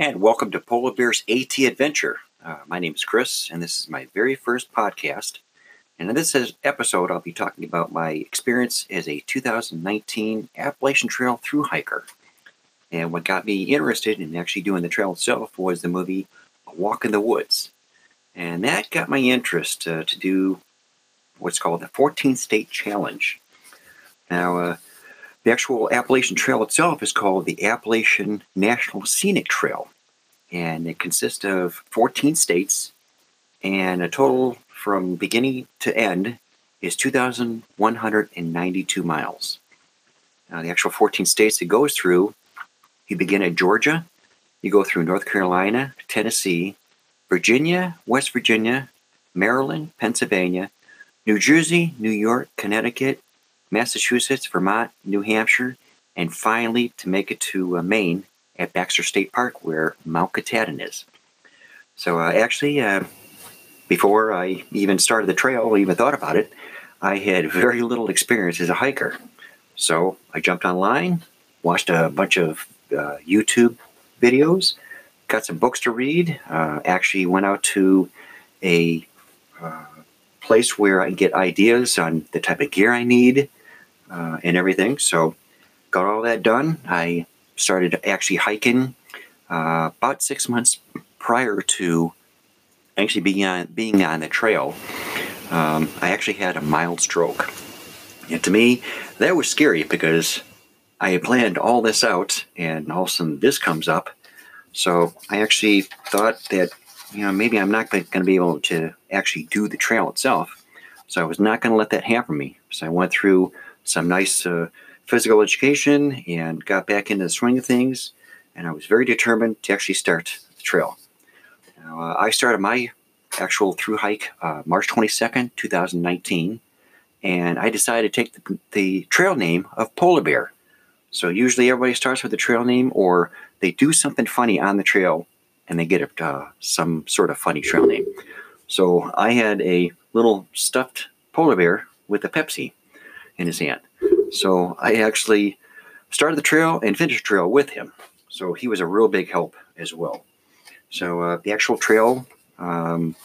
And welcome to Polar Bears AT Adventure. My name is Chris, and this is my very first podcast. And in this episode, I'll be talking about my experience as a 2019 Appalachian Trail thru hiker. And what got me interested in actually doing the trail itself was the movie A Walk in the Woods. And that got my interest to do what's called the 14 State Challenge. Now, the actual Appalachian Trail itself is called the Appalachian National Scenic Trail. And it consists of 14 states, and a total from beginning to end is 2,192 miles. Now, the actual 14 states it goes through, you begin at Georgia, you go through North Carolina, Tennessee, Virginia, West Virginia, Maryland, Pennsylvania, New Jersey, New York, Connecticut, Massachusetts, Vermont, New Hampshire, and finally to make it to Maine at Baxter State Park where Mount Katahdin is. So actually, before I even started the trail or even thought about it, I had very little experience as a hiker. So I jumped online, watched a bunch of YouTube videos, got some books to read, actually went out to a place where I can get ideas on the type of gear I need and everything. So got all that done. I started actually hiking about 6 months prior to actually being on the trail. I actually had a mild stroke. And to me, that was scary because I had planned all this out and all of a sudden this comes up. So I actually thought that, you know, maybe I'm not going to be able to actually do the trail itself. So I was not going to let that hamper me. So I went through some nice physical education and got back into the swing of things. And I was very determined to actually start the trail. Now, I started my actual thru hike March 22nd, 2019. And I decided to take the trail name of Polar Bear. So usually everybody starts with the trail name or they do something funny on the trail and they get some sort of funny trail name. So I had a little stuffed polar bear with a Pepsi in his hand. So I actually started the trail and finished the trail with him. So he was a real big help as well. So the actual trail on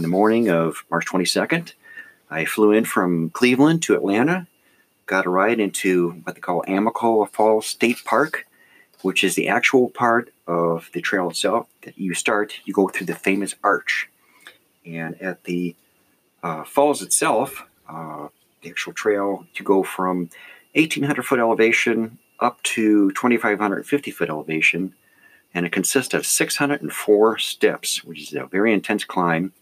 the morning of March 22nd, I flew in from Cleveland to Atlanta, got a ride into what they call Amicalola Falls State Park, which is the actual part of the trail itself that you start. You go through the famous arch. And at the falls itself, the actual trail, you go from 1,800-foot elevation up to 2,550-foot elevation. And it consists of 604 steps, which is a very intense climb.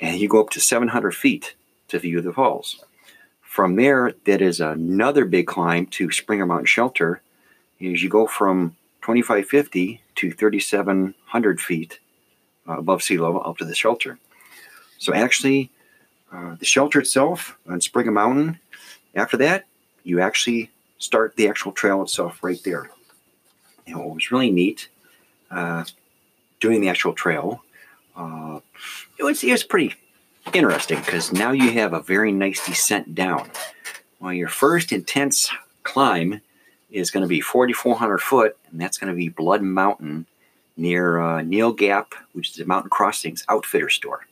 And you go up to 700 feet to view the falls. From there, that is another big climb to Springer Mountain Shelter, is you go from 2,550 to 3,700 feet above sea level up to the shelter. So actually, the shelter itself on Springer Mountain, after that, you actually start the actual trail itself right there. And what was really neat, doing the actual trail, it was pretty interesting because now you have a very nice descent down. Well, your first intense climb is going to be 4,400 foot, and that's going to be Blood Mountain near Neal Gap, which is the Mountain Crossings outfitter store.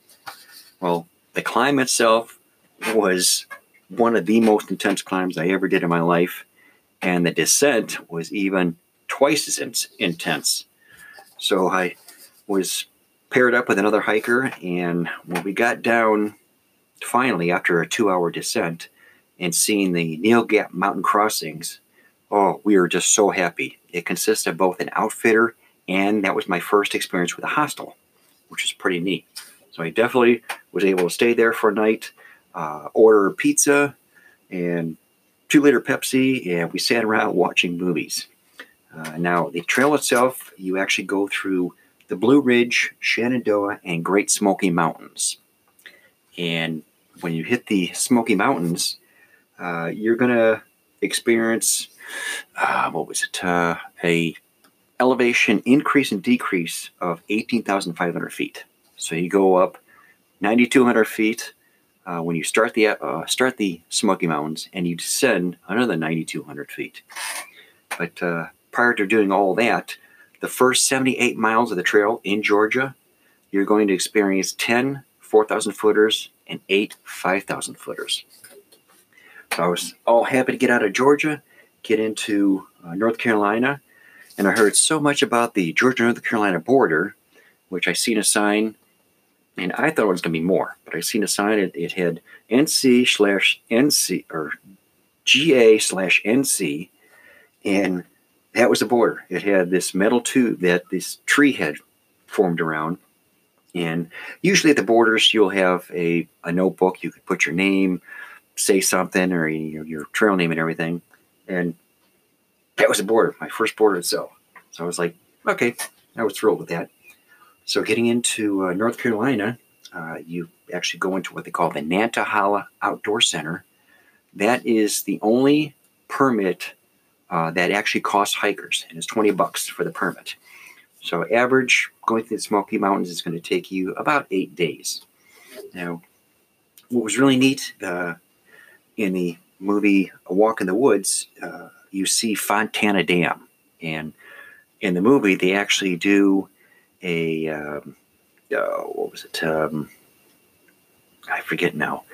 Well, the climb itself was one of the most intense climbs I ever did in my life, and the descent was even twice as intense. So I was paired up with another hiker, and when we got down, finally, after a 2-hour descent, and seeing the Neal Gap Mountain Crossings, oh, we were just so happy. It consists of both an outfitter, and that was my first experience with a hostel, which is pretty neat. So I definitely was able to stay there for a night, order pizza and 2-liter Pepsi, and we sat around watching movies. Now, the trail itself, you actually go through the Blue Ridge, Shenandoah, and Great Smoky Mountains. And when you hit the Smoky Mountains, you're going to experience a elevation increase and decrease of 18,500 feet. So you go up 9,200 feet when you start the Smoky Mountains, and you descend another 9,200 feet. But prior to doing all that, The first 78 miles of the trail in Georgia, you're going to experience 10 4,000-footers and 8 5,000-footers. So I was all happy to get out of Georgia, get into North Carolina, and I heard so much about the Georgia-North Carolina border, which I seen a sign, and I thought it was going to be more, but I seen a sign, it had NC/NC, or GA/NC, and that was the border. It had this metal tube that this tree had formed around. And usually at the borders, you'll have a notebook. You could put your name, say something, or your trail name and everything. And that was the border, my first border itself. So I was like, okay, I was thrilled with that. So getting into North Carolina, you actually go into what they call the Nantahala Outdoor Center. That is the only permit that actually costs hikers, and it's $20 for the permit. So average, going through the Smoky Mountains is going to take you about 8 days. Now, what was really neat, in the movie A Walk in the Woods, you see Fontana Dam. And in the movie, they actually do a, what was it? I forget now.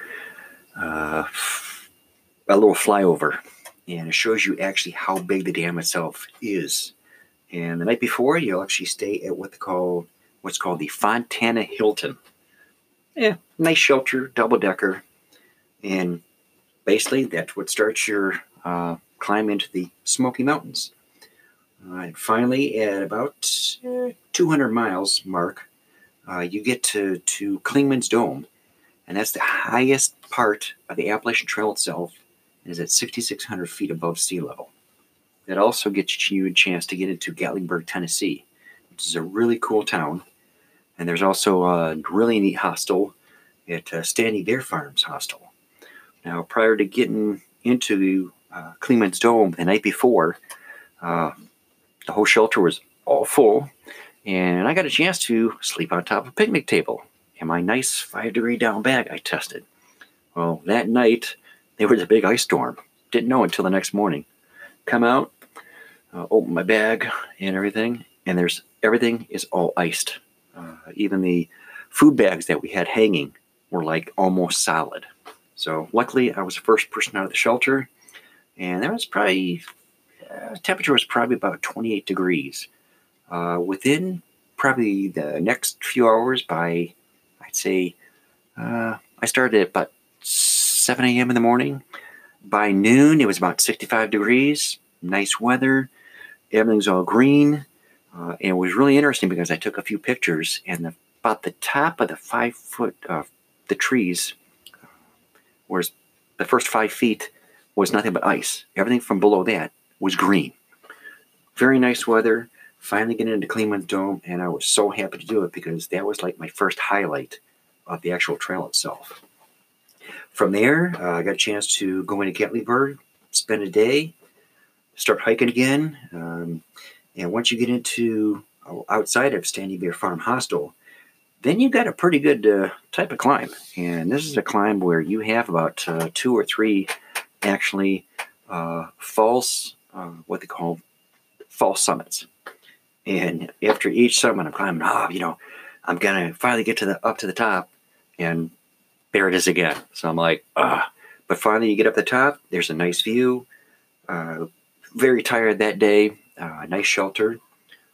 A little flyover. And it shows you actually how big the dam itself is. And the night before, you'll actually stay at what's called the Fontana Hilton. Yeah, nice shelter, double-decker. And basically, that's what starts your climb into the Smoky Mountains. And finally, at about 200 miles mark, you get to Clingman's Dome. And that's the highest part of the Appalachian Trail itself. It is at 6,600 feet above sea level. It also gets you a chance to get into Gatlinburg, Tennessee, which is a really cool town. And there's also a really neat hostel at Standing Bear Farms Hostel. Now, prior to getting into Clingman's Dome the night before, the whole shelter was all full, and I got a chance to sleep on top of a picnic table in my nice 5-degree down bag I tested. Well, that night, there was a big ice storm. Didn't know until the next morning. Come out, open my bag and everything, and everything is all iced. Even the food bags that we had hanging were like almost solid. So luckily, I was the first person out of the shelter, and there was probably temperature was probably about 28 degrees. Within probably the next few hours, by I'd say I started at about 7 a.m. in the morning. By noon, it was about 65 degrees, nice weather, everything's all green. And it was really interesting because I took a few pictures, and about the top of the 5 foot the trees, whereas the first 5 feet was nothing but ice. Everything from below that was green. Very nice weather. Finally getting into Clingman's Dome, and I was so happy to do it because that was like my first highlight of the actual trail itself. From there, I got a chance to go into Gatlinburg, spend a day, start hiking again. And once you get into outside of Standing Bear Farm Hostel, then you've got a pretty good type of climb. And this is a climb where you have about 2 or 3 actually false, what they call false summits. And after each summit, I'm climbing, I'm going to finally get up to the top, and there it is again. So I'm like, but finally you get up the top, there's a nice view. Very tired that day, nice shelter.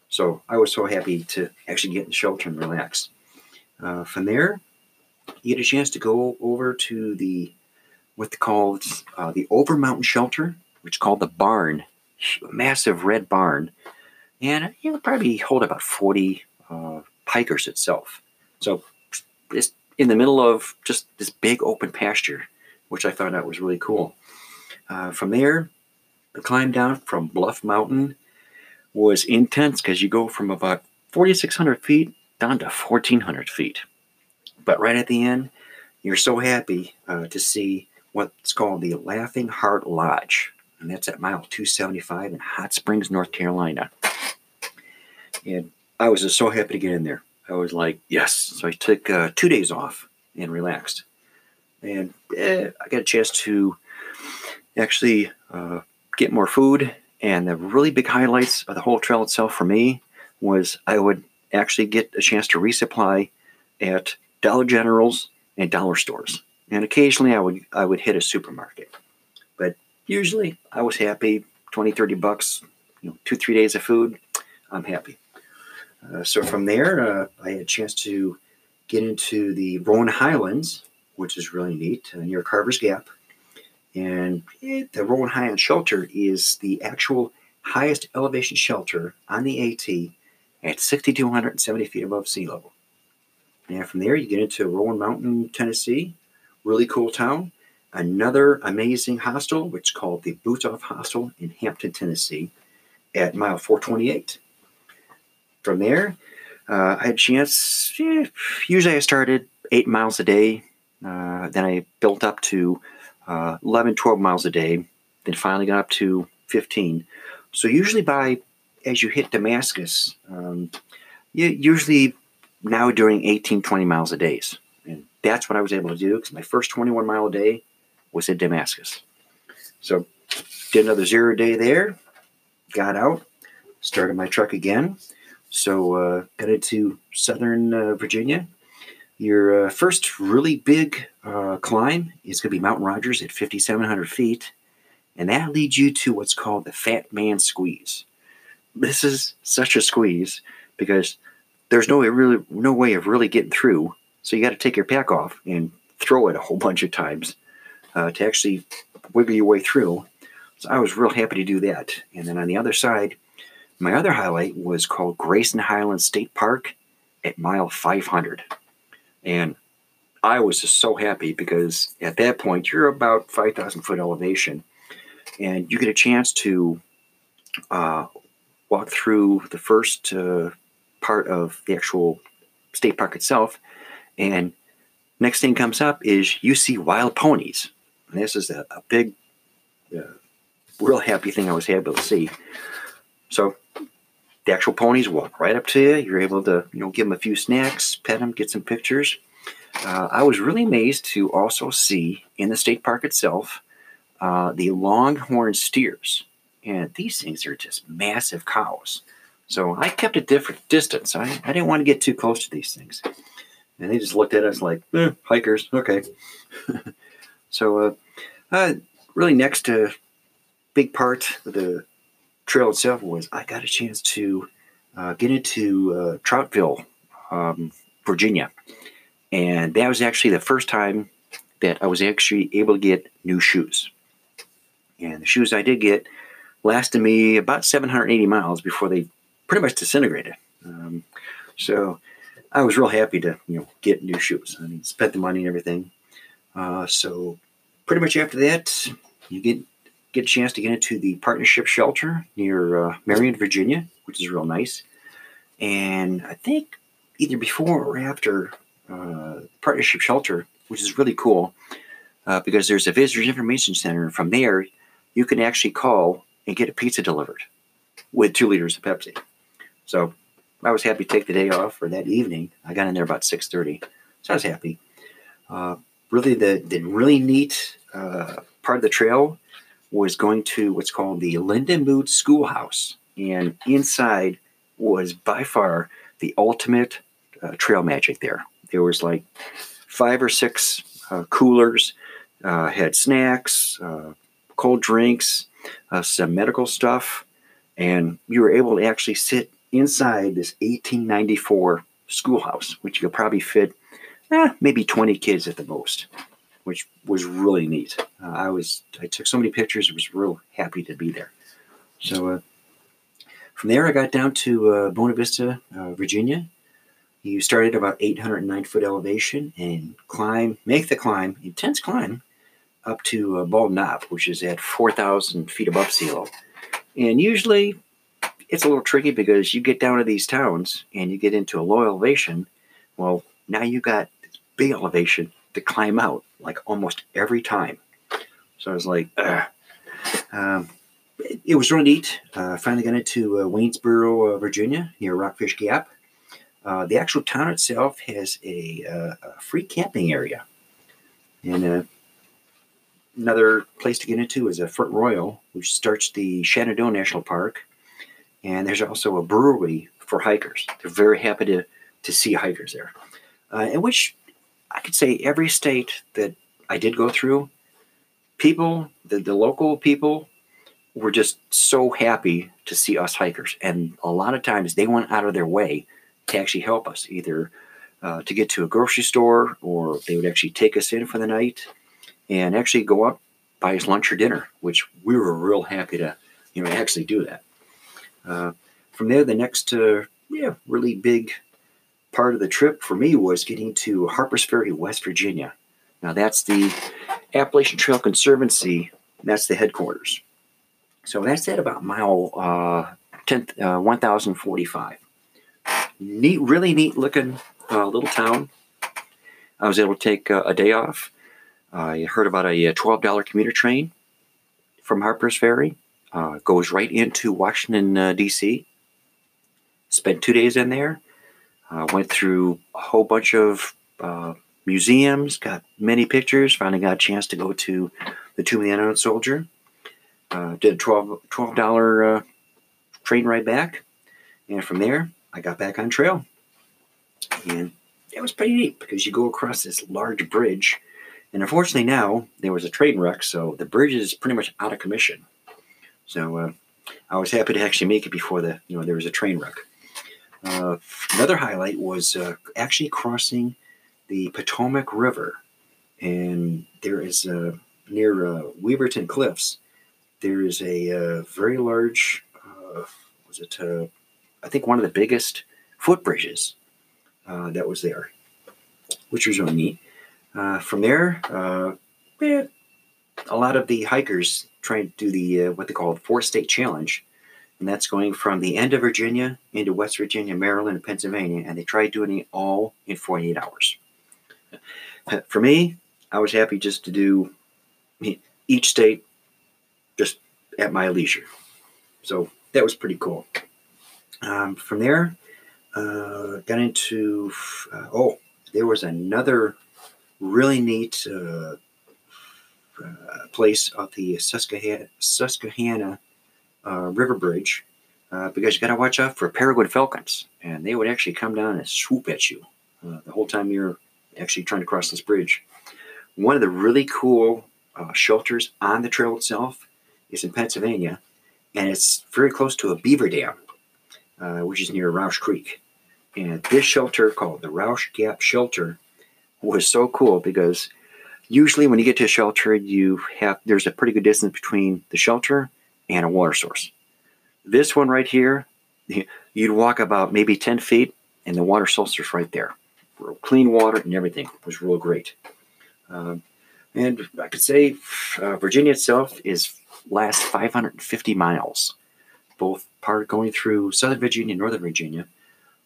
So I was so happy to actually get in the shelter and relax. From there, you get a chance to go over to the Over Mountain Shelter, which is called the barn, massive red barn. And it would probably hold about 40 hikers itself. So it's in the middle of just this big open pasture, which I found out was really cool. From there, the climb down from Bluff Mountain was intense because you go from about 4,600 feet down to 1,400 feet. But right at the end, you're so happy to see what's called the Laughing Heart Lodge. And that's at mile 275 in Hot Springs, North Carolina. And I was just so happy to get in there. I was like, yes. So I took 2 days off and relaxed. And I got a chance to actually get more food. And the really big highlights of the whole trail itself for me was I would actually get a chance to resupply at Dollar Generals and dollar stores. And occasionally I would hit a supermarket. But usually I was happy, 20, 30 bucks, you know, 2-3 days of food, I'm happy. So from there, I had a chance to get into the Roan Highlands, which is really neat, near Carvers Gap. And the Roan Highland Shelter is the actual highest elevation shelter on the AT at 6,270 feet above sea level. And from there, you get into Roan Mountain, Tennessee. Really cool town. Another amazing hostel, which is called the Boots Off Hostel in Hampton, Tennessee, at mile 428. From there, I had a chance, usually I started 8 miles a day. Then I built up to 11, 12 miles a day. Then finally got up to 15. So usually as you hit Damascus, usually now doing 18, 20 miles a day. And that's what I was able to do because my first 21 mile a day was at Damascus. So did another 0 day there, got out, started my truck again. So got into southern Virginia. Your first really big climb is going to be Mount Rogers at 5,700 feet. And that leads you to what's called the Fat Man Squeeze. This is such a squeeze because there's no way of really getting through. So you got to take your pack off and throw it a whole bunch of times to actually wiggle your way through. So I was real happy to do that. And then on the other side, my other highlight was called Grayson Highland State Park at mile 500. And I was just so happy because at that point, you're about 5,000 foot elevation. And you get a chance to walk through the first part of the actual state park itself. And next thing comes up is you see wild ponies. And this is a big, real happy thing I was able to see. So the actual ponies walk right up to you. You're able to, you know, give them a few snacks, pet them, get some pictures. I was really amazed to also see in the state park itself the longhorn steers. And these things are just massive cows. So I kept a different distance. I didn't want to get too close to these things. And they just looked at us like, hikers, okay. So really next to big part of the trail itself was I got a chance to get into Troutville, Virginia. And that was actually the first time that I was actually able to get new shoes. And the shoes I did get lasted me about 780 miles before they pretty much disintegrated. So I was real happy to, you know, get new shoes. I mean, spent the money and everything. So pretty much after that, you get a chance to get into the Partnership Shelter near Marion, Virginia, which is real nice. And I think either before or after Partnership Shelter, which is really cool because there's a Visitors Information Center. And from there, you can actually call and get a pizza delivered with 2 liters of Pepsi. So I was happy to take the day off for that evening. I got in there about 6:30, so I was happy. Really, the really neat part of the trail was going to what's called the Lindenwood Schoolhouse. And inside was by far the ultimate trail magic there. There was like 5 or 6 coolers, had snacks, cold drinks, some medical stuff. And you were able to actually sit inside this 1894 schoolhouse, which you could probably fit maybe 20 kids at the most, which was really neat. I took so many pictures. I was real happy to be there. So from there, I got down to Buena Vista, Virginia. You started about 809 foot elevation and make the climb, intense climb, up to Bald Knob, which is at 4,000 feet above sea level. And usually it's a little tricky because you get down to these towns and you get into a low elevation. Well, now you got this big elevation to climb out like almost every time. So I was like, it was really neat. Finally got into Waynesboro, Virginia, near Rockfish Gap. The actual town itself has a free camping area. And another place to get into is Front Royal, which starts the Shenandoah National Park. And there's also a brewery for hikers. They're very happy to see hikers there. And which I could say every state that I did go through, people, the local people were just so happy to see us hikers. And a lot of times they went out of their way to actually help us, either to get to a grocery store, or they would actually take us in for the night and actually go up, buy us lunch or dinner, which we were real happy to, you know, actually do that. From there, the next really big part of the trip for me was getting to Harpers Ferry, West Virginia. Now, that's the Appalachian Trail Conservancy. That's the headquarters. So that's at about mile 1045. Neat, really neat looking little town. I was able to take a day off. I heard about a $12 commuter train from Harpers Ferry. Goes right into Washington, D.C. Spent 2 days in there. Went through a whole bunch of museums, got many pictures, finally got a chance to go to the Tomb of the Unknown Soldier. Did a $12 train ride back. And from there, I got back on trail. And it was pretty neat because you go across this large bridge. And unfortunately now, there was a train wreck, so the bridge is pretty much out of commission. So I was happy to actually make it before there was a train wreck. Another highlight was actually crossing the Potomac River, and there is near Weaverton Cliffs. There is a very large, I think one of the biggest footbridges that was there, which was really neat. From there, a lot of the hikers trying to do the what they call the 14 State Challenge, and that's going from the end of Virginia into West Virginia, Maryland, and Pennsylvania, and they tried doing it all in 48 hours. For me, I was happy just to do each state just at my leisure. So that was pretty cool. From there, got into, there was another really neat place of the Susquehanna River Bridge, because you got to watch out for peregrine falcons, and they would actually come down and swoop at you the whole time you're actually trying to cross this bridge. One of the really cool shelters on the trail itself is in Pennsylvania, and it's very close to a beaver dam, which is near Roush Creek. And this shelter, called the Roush Gap Shelter, was so cool because usually when you get to a shelter, there's a pretty good distance between the shelter and a water source. This one right here, you'd walk about maybe 10 feet and the water source was right there. Real clean water and everything. It was real great. And I could say Virginia itself lasts 550 miles, both part going through Southern Virginia and Northern Virginia.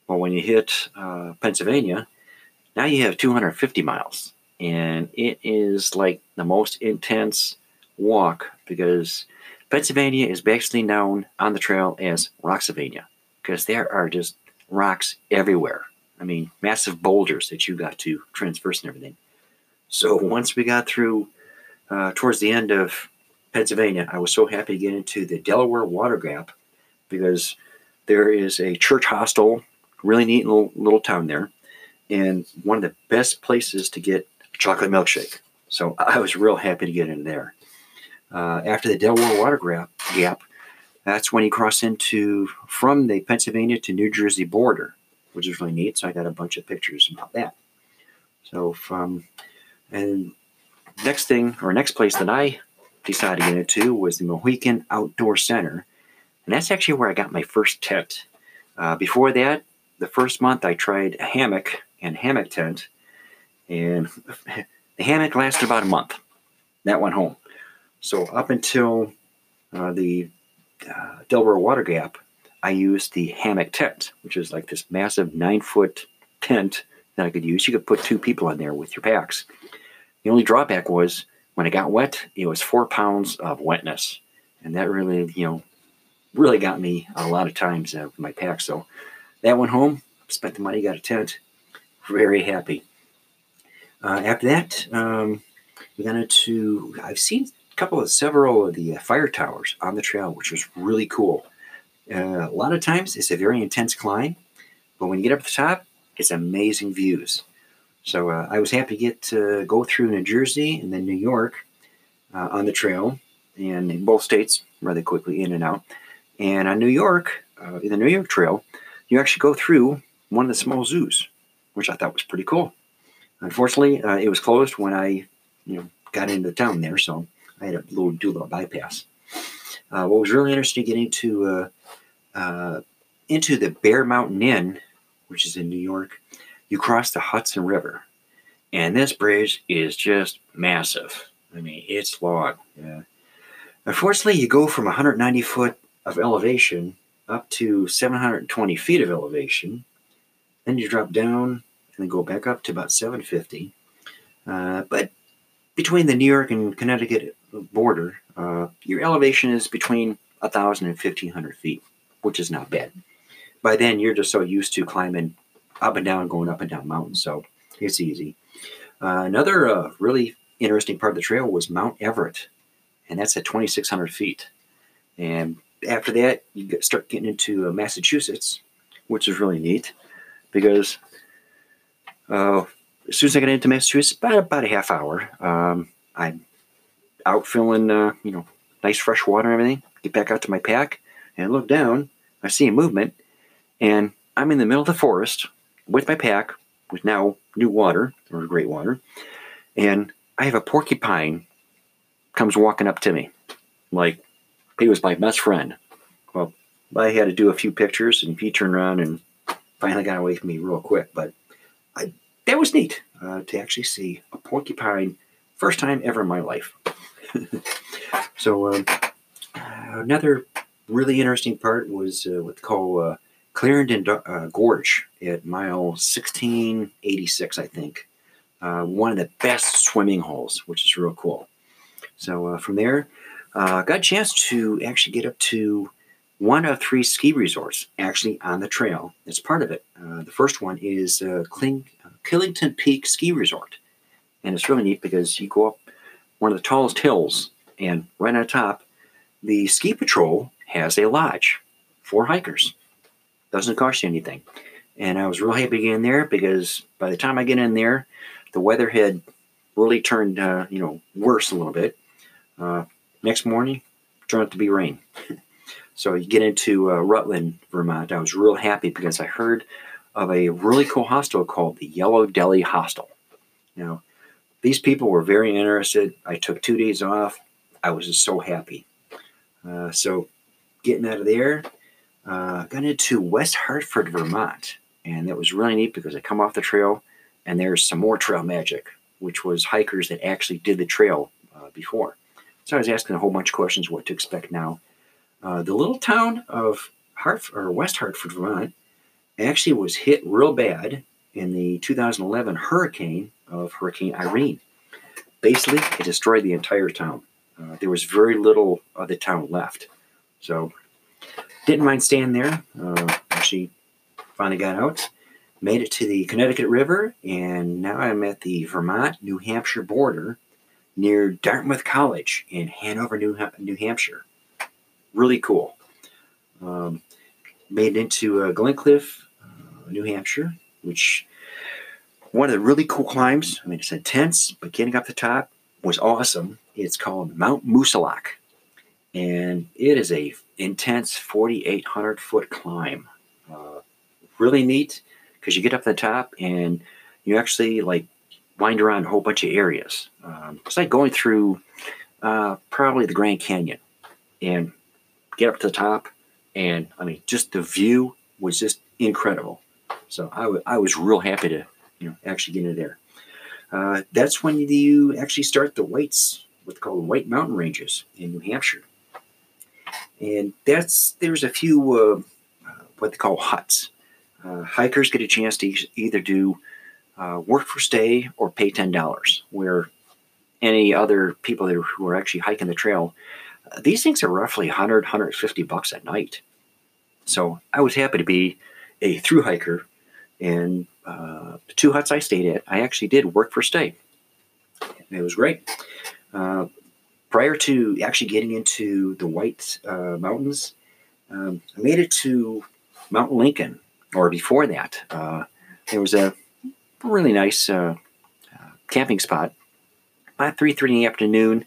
Well, when you hit Pennsylvania, now you have 250 miles. And it is like the most intense walk because Pennsylvania is basically known on the trail as Rocksylvania because there are just rocks everywhere. I mean, massive boulders that you got to transverse and everything. So once we got through towards the end of Pennsylvania, I was so happy to get into the Delaware Water Gap because there is a church hostel, really neat little town there, and one of the best places to get chocolate milkshake. So I was real happy to get in there. After the Delaware Water Gap, that's when you cross from the Pennsylvania to New Jersey border, which is really neat. So I got a bunch of pictures about that. So and next place that I decided to get into was the Mohican Outdoor Center. And that's actually where I got my first tent. Before that, the first month I tried a hammock and hammock tent. And the hammock lasted about a month. That went home. So up until the Delaware Water Gap, I used the hammock tent, which is like this massive 9-foot tent that I could use. You could put 2 people in there with your packs. The only drawback was when it got wet, it was 4 pounds of wetness. And that really, really got me a lot of times with my pack. So that went home, spent the money, got a tent. Very happy. After that, we got into, I've seen several of the fire towers on the trail, which was really cool. A lot of times it's a very intense climb, but when you get up to the top, it's amazing views. So I was happy to get to go through New Jersey and then New York on the trail, and in both states rather quickly, in and out. And on New York, in the New York Trail, you actually go through one of the small zoos, which I thought was pretty cool. Unfortunately, it was closed when I got into town there, so I had to do a little bypass. What was really interesting, getting to into the Bear Mountain Inn, which is in New York, you cross the Hudson River. And this bridge is just massive. I mean, it's long. Yeah. Unfortunately, you go from 190 foot of elevation up to 720 feet of elevation. Then you drop down and then go back up to about 750. But between the New York and Connecticut border, your elevation is between 1,000 and 1,500 feet, which is not bad. By then, you're just so used to climbing up and down, going up and down mountains, so it's easy. Another really interesting part of the trail was Mount Everett, and that's at 2,600 feet. And after that, you start getting into Massachusetts, which is really neat, because as soon as I got into Massachusetts, about a half hour, I'm out feeling, nice fresh water and everything, get back out to my pack, and I look down, I see a movement, and I'm in the middle of the forest with my pack, with now new water, or great water, and I have a porcupine comes walking up to me. Like, he was my best friend. Well, I had to do a few pictures, and he turned around and finally got away from me real quick, but that was neat to actually see a porcupine, first time ever in my life. So another really interesting part was what's called Clarendon Gorge at mile 1686, I think. One of the best swimming holes, which is real cool. So from there, got a chance to actually get up to one of three ski resorts actually on the trail. That's part of it. The first one is Killington Peak Ski Resort. And it's really neat because you go up one of the tallest hills, and right on top, the ski patrol has a lodge for hikers. Doesn't cost you anything. And I was real happy to get in there, because by the time I get in there, the weather had really turned, worse a little bit. Next morning, turned out to be rain. So you get into Rutland, Vermont. I was real happy because I heard of a really cool hostel called the Yellow Deli Hostel. Now, these people were very interested. I took 2 days off. I was just so happy. So getting out of there, got into West Hartford, Vermont, and that was really neat because I come off the trail, and there's some more trail magic, which was hikers that actually did the trail before. So I was asking a whole bunch of questions what to expect now. The little town of West Hartford, Vermont, actually was hit real bad in the 2011 hurricane of Hurricane Irene. Basically, it destroyed the entire town. There was very little of the town left. So didn't mind staying there. Actually, finally got out, made it to the Connecticut River, and now I'm at the Vermont-New Hampshire border near Dartmouth College in Hanover, New Hampshire. Really cool. Made it into Glencliff, New Hampshire, which one of the really cool climbs. I mean, it's intense, but getting up the top was awesome. It's called Mount Moosalock, and it is a intense 4,800 foot climb. Really neat because you get up the top and you actually wind around a whole bunch of areas. It's like going through probably the Grand Canyon, and get up to the top, and I mean, just the view was just incredible. So I was real happy to actually get into there. That's when you actually start the White Mountain Ranges in New Hampshire. And there's a few what they call huts. Hikers get a chance to either do work for stay or pay $10, where any other people who are actually hiking the trail, these things are roughly $100, $150 a night. So I was happy to be a through hiker, and the two huts I stayed at, I actually did work for stay. It was great. Prior to actually getting into the White Mountains, I made it to Mount Lincoln, or before that. There was a really nice camping spot. About 3 in the afternoon,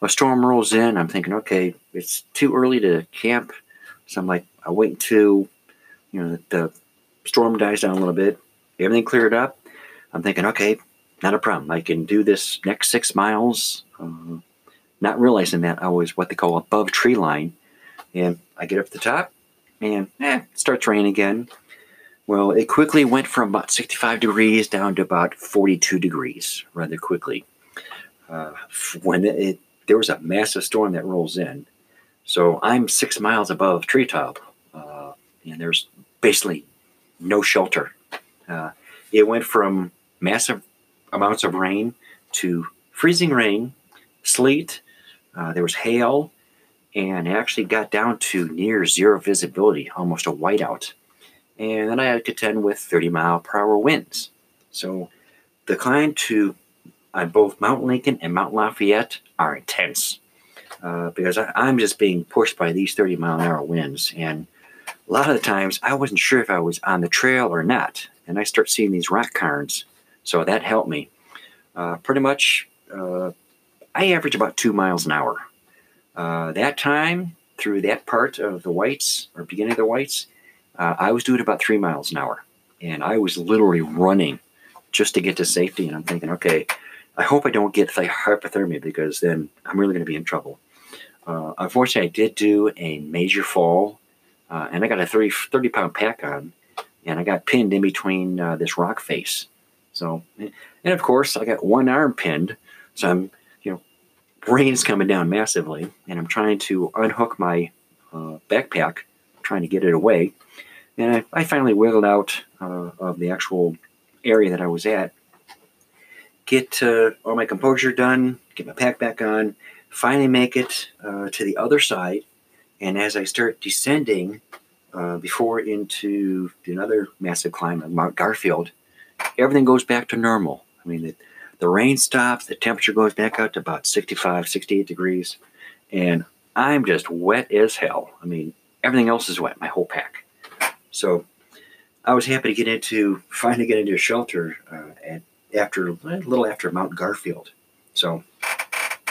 a storm rolls in. I'm thinking, okay, it's too early to camp. So I'm like, I'll wait until, you know, the storm dies down a little bit. Everything cleared up. I'm thinking, okay, not a problem. I can do this next 6 miles. Not realizing that I was what they call above tree line. And I get up to the top, and it starts raining again. Well, it quickly went from about 65 degrees down to about 42 degrees rather quickly. When there was a massive storm that rolls in. So I'm 6 miles above treetop, and there's basically no shelter. It went from massive amounts of rain to freezing rain, sleet, there was hail, and it actually got down to near zero visibility, almost a whiteout. And then I had to contend with 30-mile-per-hour winds. So the climb to both Mount Lincoln and Mount Lafayette are intense, because I'm just being pushed by these 30-mile-an-hour winds. And a lot of the times, I wasn't sure if I was on the trail or not. And I start seeing these rock cairns. So that helped me. Pretty much, I average about 2 miles an hour. That time, through that part of the Whites, or beginning of the Whites, I was doing about 3 miles an hour. And I was literally running just to get to safety. And I'm thinking, okay, I hope I don't get hypothermia, because then I'm really going to be in trouble. Unfortunately, I did do a major fall, and I got a 30-pound pack on, and I got pinned in between this rock face. So, and of course, I got one arm pinned, so I'm, you know, rain's coming down massively, and I'm trying to unhook my backpack, trying to get it away, and I finally wiggled out of the actual area that I was at. Get all my composure done, get my pack back on, finally make it to the other side. And as I start descending, before into another massive climb of Mount Garfield, everything goes back to normal. I mean, the rain stops, the temperature goes back up to about 65, 68 degrees, and I'm just wet as hell. I mean, everything else is wet, my whole pack. So I was happy to finally get into a shelter a little after Mount Garfield. So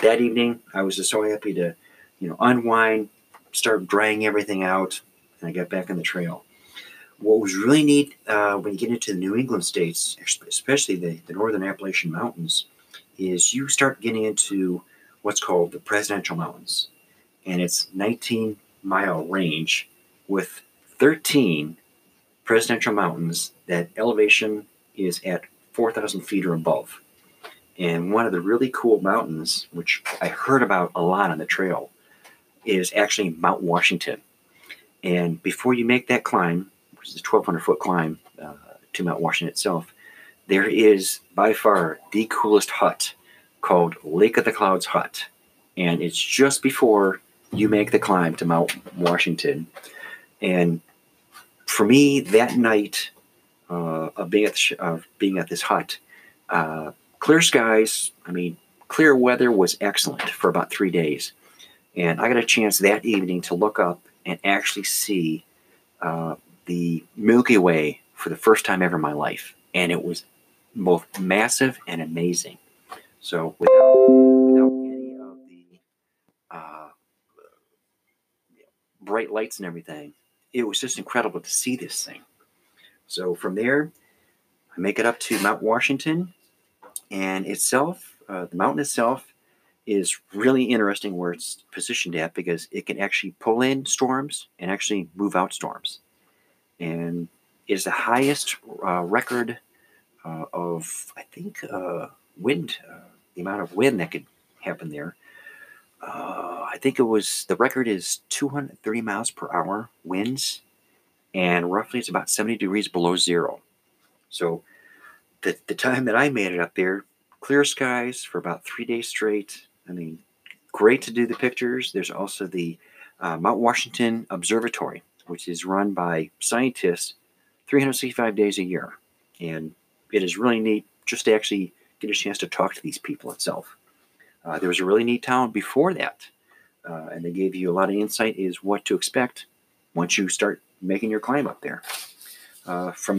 that evening, I was just so happy to, you know, unwind, start drying everything out, and I got back on the trail. What was really neat when you get into the New England states, especially the northern Appalachian Mountains, is you start getting into what's called the Presidential Mountains. And it's 19-mile range with 13 Presidential Mountains that elevation is at 4,000 feet or above. And one of the really cool mountains, which I heard about a lot on the trail, is actually Mount Washington. And before you make that climb, which is a 1,200-foot climb to Mount Washington itself, there is by far the coolest hut called Lake of the Clouds Hut. And it's just before you make the climb to Mount Washington. And for me, that night, of being at this hut, clear skies, I mean, clear weather was excellent for about 3 days. And I got a chance that evening to look up and actually see the Milky Way for the first time ever in my life. And it was both massive and amazing. So without any of the bright lights and everything, it was just incredible to see this thing. So from there, I make it up to Mount Washington, and itself, the mountain itself is really interesting where it's positioned at, because it can actually pull in storms and actually move out storms. And it is the highest record of, I think, wind, the amount of wind that could happen there. I think the record is 230 miles per hour winds. And roughly it's about 70 degrees below zero. So the time that I made it up there, clear skies for about 3 days straight. I mean, great to do the pictures. There's also the Mount Washington Observatory, which is run by scientists 365 days a year. And it is really neat just to actually get a chance to talk to these people itself. There was a really neat town before that. And they gave you a lot of insight as what to expect once you start making your climb up there. From